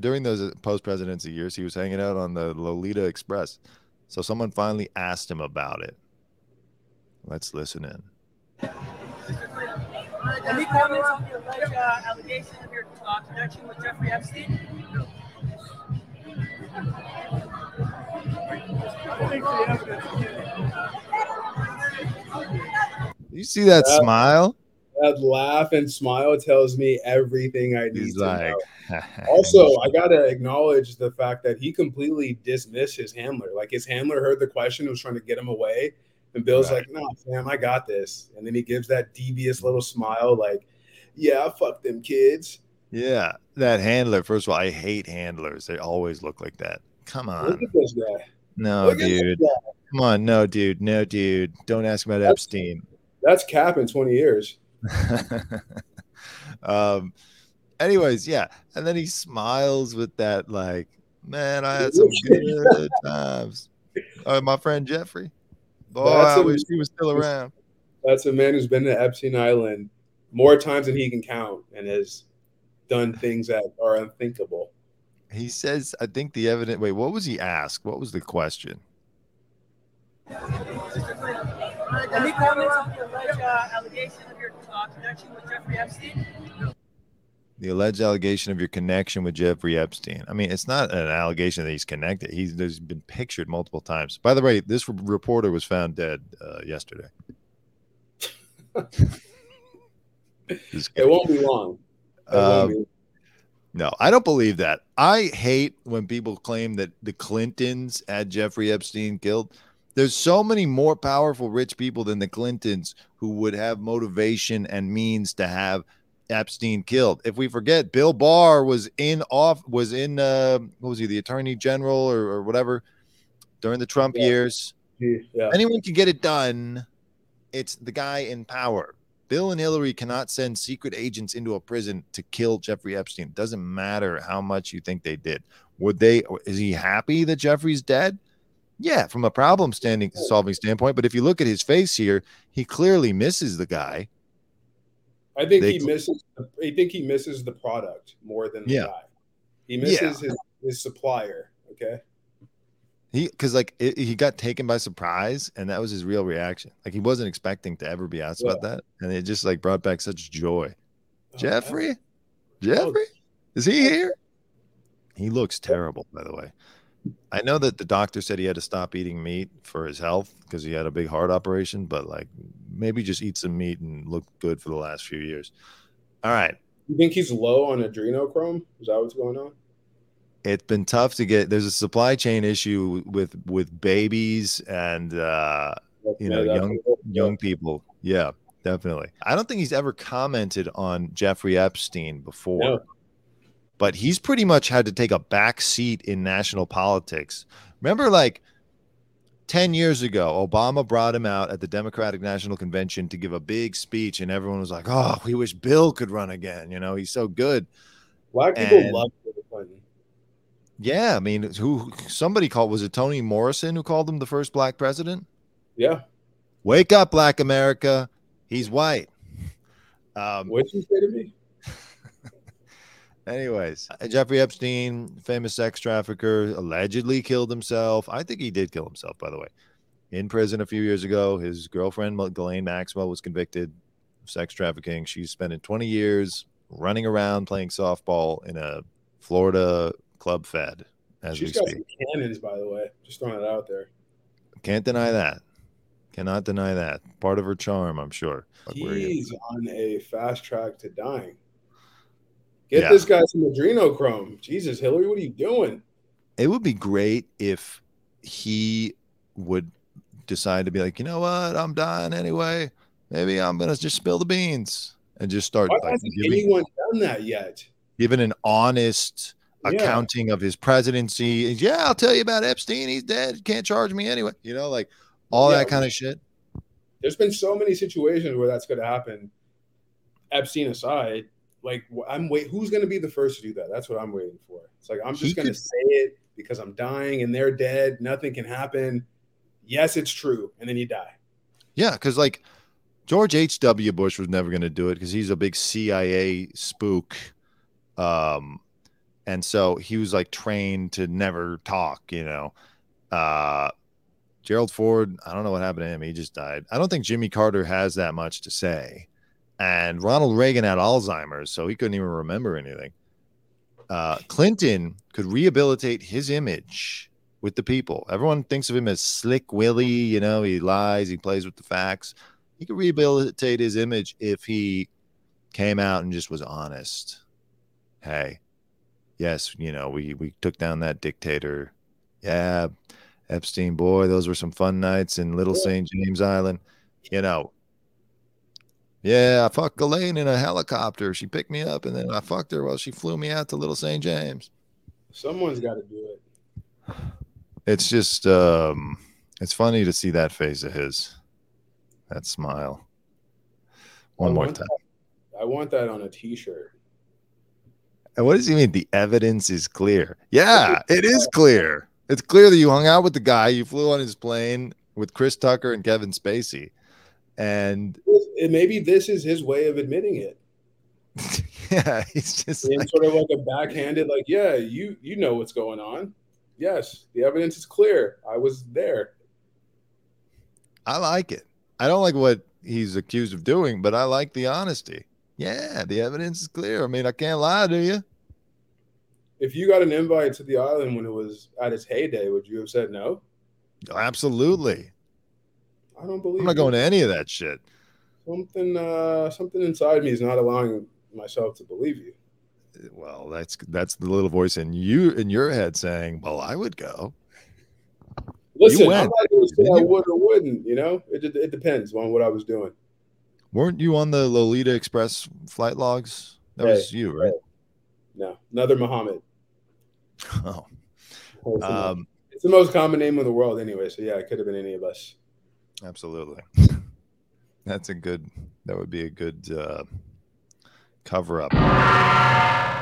during those post-presidency years, he was hanging out on the Lolita Express. So someone finally asked him about it. Let's listen in. Any comments on the alleged allegation of your connection with Jeffrey Epstein? No. You see that smile? That laugh and smile tells me everything I need to know. Also, I got to acknowledge the fact that he completely dismissed his handler. Like, his handler heard the question, was trying to get him away. And Bill's like, no, fam, I got this. And then he gives that devious little smile like, yeah, I fuck them kids. Yeah, that handler. First of all, I hate handlers. They always look like that. Come on. Look at this guy. No, dude. Come on. No, dude. No, dude. Don't ask about Epstein. That's cap in 20 years. Anyways, yeah. And then he smiles with that, like, man, I had some good times. My friend Jeffrey. Boy, I wish he was still around. That's a man who's been to Epstein Island more times than he can count and has done things that are unthinkable. He says, I think the evidence. Wait, what was he asked? What was the question? Any comments on the alleged allegation of your connection with Jeffrey Epstein? The alleged allegation of your connection with Jeffrey Epstein. I mean, it's not an allegation that he's connected. There's been pictured multiple times. By the way, this reporter was found dead yesterday. It won't be long. No, I don't believe that. I hate when people claim that the Clintons had Jeffrey Epstein killed. There's so many more powerful rich people than the Clintons who would have motivation and means to have Epstein killed. If we forget, Bill Barr was in what was he, the Attorney General or whatever during the Trump years. Yeah. Anyone can get it done. It's the guy in power. Bill and Hillary cannot send secret agents into a prison to kill Jeffrey Epstein. It doesn't matter how much you think they did. Is he happy that Jeffrey's dead? Yeah, from a problem solving standpoint. But if you look at his face here, he clearly misses the guy. I think he misses the product more than the guy. He misses his supplier. Okay. Because he got taken by surprise, and that was his real reaction. Like, he wasn't expecting to ever be asked about that, and it just like brought back such joy. Jeffrey, is he here? He looks terrible, by the way. I know that the doctor said he had to stop eating meat for his health because he had a big heart operation, but like, maybe just eat some meat and look good for the last few years. All right. You think he's low on adrenochrome? Is that what's going on? It's been tough to get. There's a supply chain issue with babies and young people. Yeah, definitely. I don't think he's ever commented on Jeffrey Epstein before. No. But he's pretty much had to take a back seat in national politics. Remember, like 10 years ago, Obama brought him out at the Democratic National Convention to give a big speech, and everyone was like, oh, we wish Bill could run again. You know, he's so good. Black people love Bill Clinton. Yeah, I mean, was it Tony Morrison who called him the first black president? Yeah. Wake up, black America. He's white. What did you say to me? Anyways, Jeffrey Epstein, famous sex trafficker, allegedly killed himself. I think he did kill himself, by the way. In prison a few years ago, his girlfriend, Ghislaine Maxwell, was convicted of sex trafficking. She's spending 20 years running around playing softball in a Florida club fed. She's got some cannons, by the way. Just throwing it out there. Can't deny that. Cannot deny that. Part of her charm, I'm sure. He's on a fast track to dying. Get this guy some adrenochrome. Jesus, Hillary, what are you doing? It would be great if he would decide to be like, you know what? I'm dying anyway. Maybe I'm going to just spill the beans and just start. Why hasn't anyone done that yet? Given an honest accounting of his presidency. Yeah, I'll tell you about Epstein. He's dead. Can't charge me anyway. You know, like all that kind of shit. There's been so many situations where that's going to happen. Epstein aside. Like, who's going to be the first to do that? That's what I'm waiting for. It's like, I'm just going to say it because I'm dying and they're dead. Nothing can happen. Yes, it's true. And then you die. Yeah, because like George H.W. Bush was never going to do it because he's a big CIA spook. And so he was like trained to never talk, you know. Gerald Ford, I don't know what happened to him. He just died. I don't think Jimmy Carter has that much to say. And Ronald Reagan had Alzheimer's, so he couldn't even remember anything. Clinton could rehabilitate his image with the people. Everyone thinks of him as Slick Willie. You know, he lies, he plays with the facts. He could rehabilitate his image if he came out and just was honest. Hey, yes, you know, we took down that dictator. Yeah, Epstein, boy, those were some fun nights in Little St. James Island. You know, yeah, I fucked Ghislaine in a helicopter. She picked me up, and then I fucked her while she flew me out to Little St. James. Someone's got to do it. It's just, it's funny to see that face of his, that smile. One more time. I want that on a T-shirt. And what does he mean? The evidence is clear. Yeah, it is clear. It's clear that you hung out with the guy. You flew on his plane with Chris Tucker and Kevin Spacey. And maybe this is his way of admitting it. Yeah, he's just like, sort of like a backhanded, like, yeah, you know what's going on. Yes, the evidence is clear. I was there. I like it. I don't like what he's accused of doing, but I like the honesty. Yeah, the evidence is clear. I mean, I can't lie to you. If you got an invite to the island when it was at its heyday, would you have said no? Absolutely. I don't believe. I'm not going to any of that shit. Something inside me is not allowing myself to believe you. Well, that's the little voice in your head saying, "Well, I would go." Listen, I'm not going to say I would or wouldn't. You know, it depends on what I was doing. Weren't you on the Lolita Express flight logs? That was you, right? No, another Muhammad. Oh, it's the most common name in the world, anyway. So yeah, it could have been any of us. Absolutely. That would be a good cover up.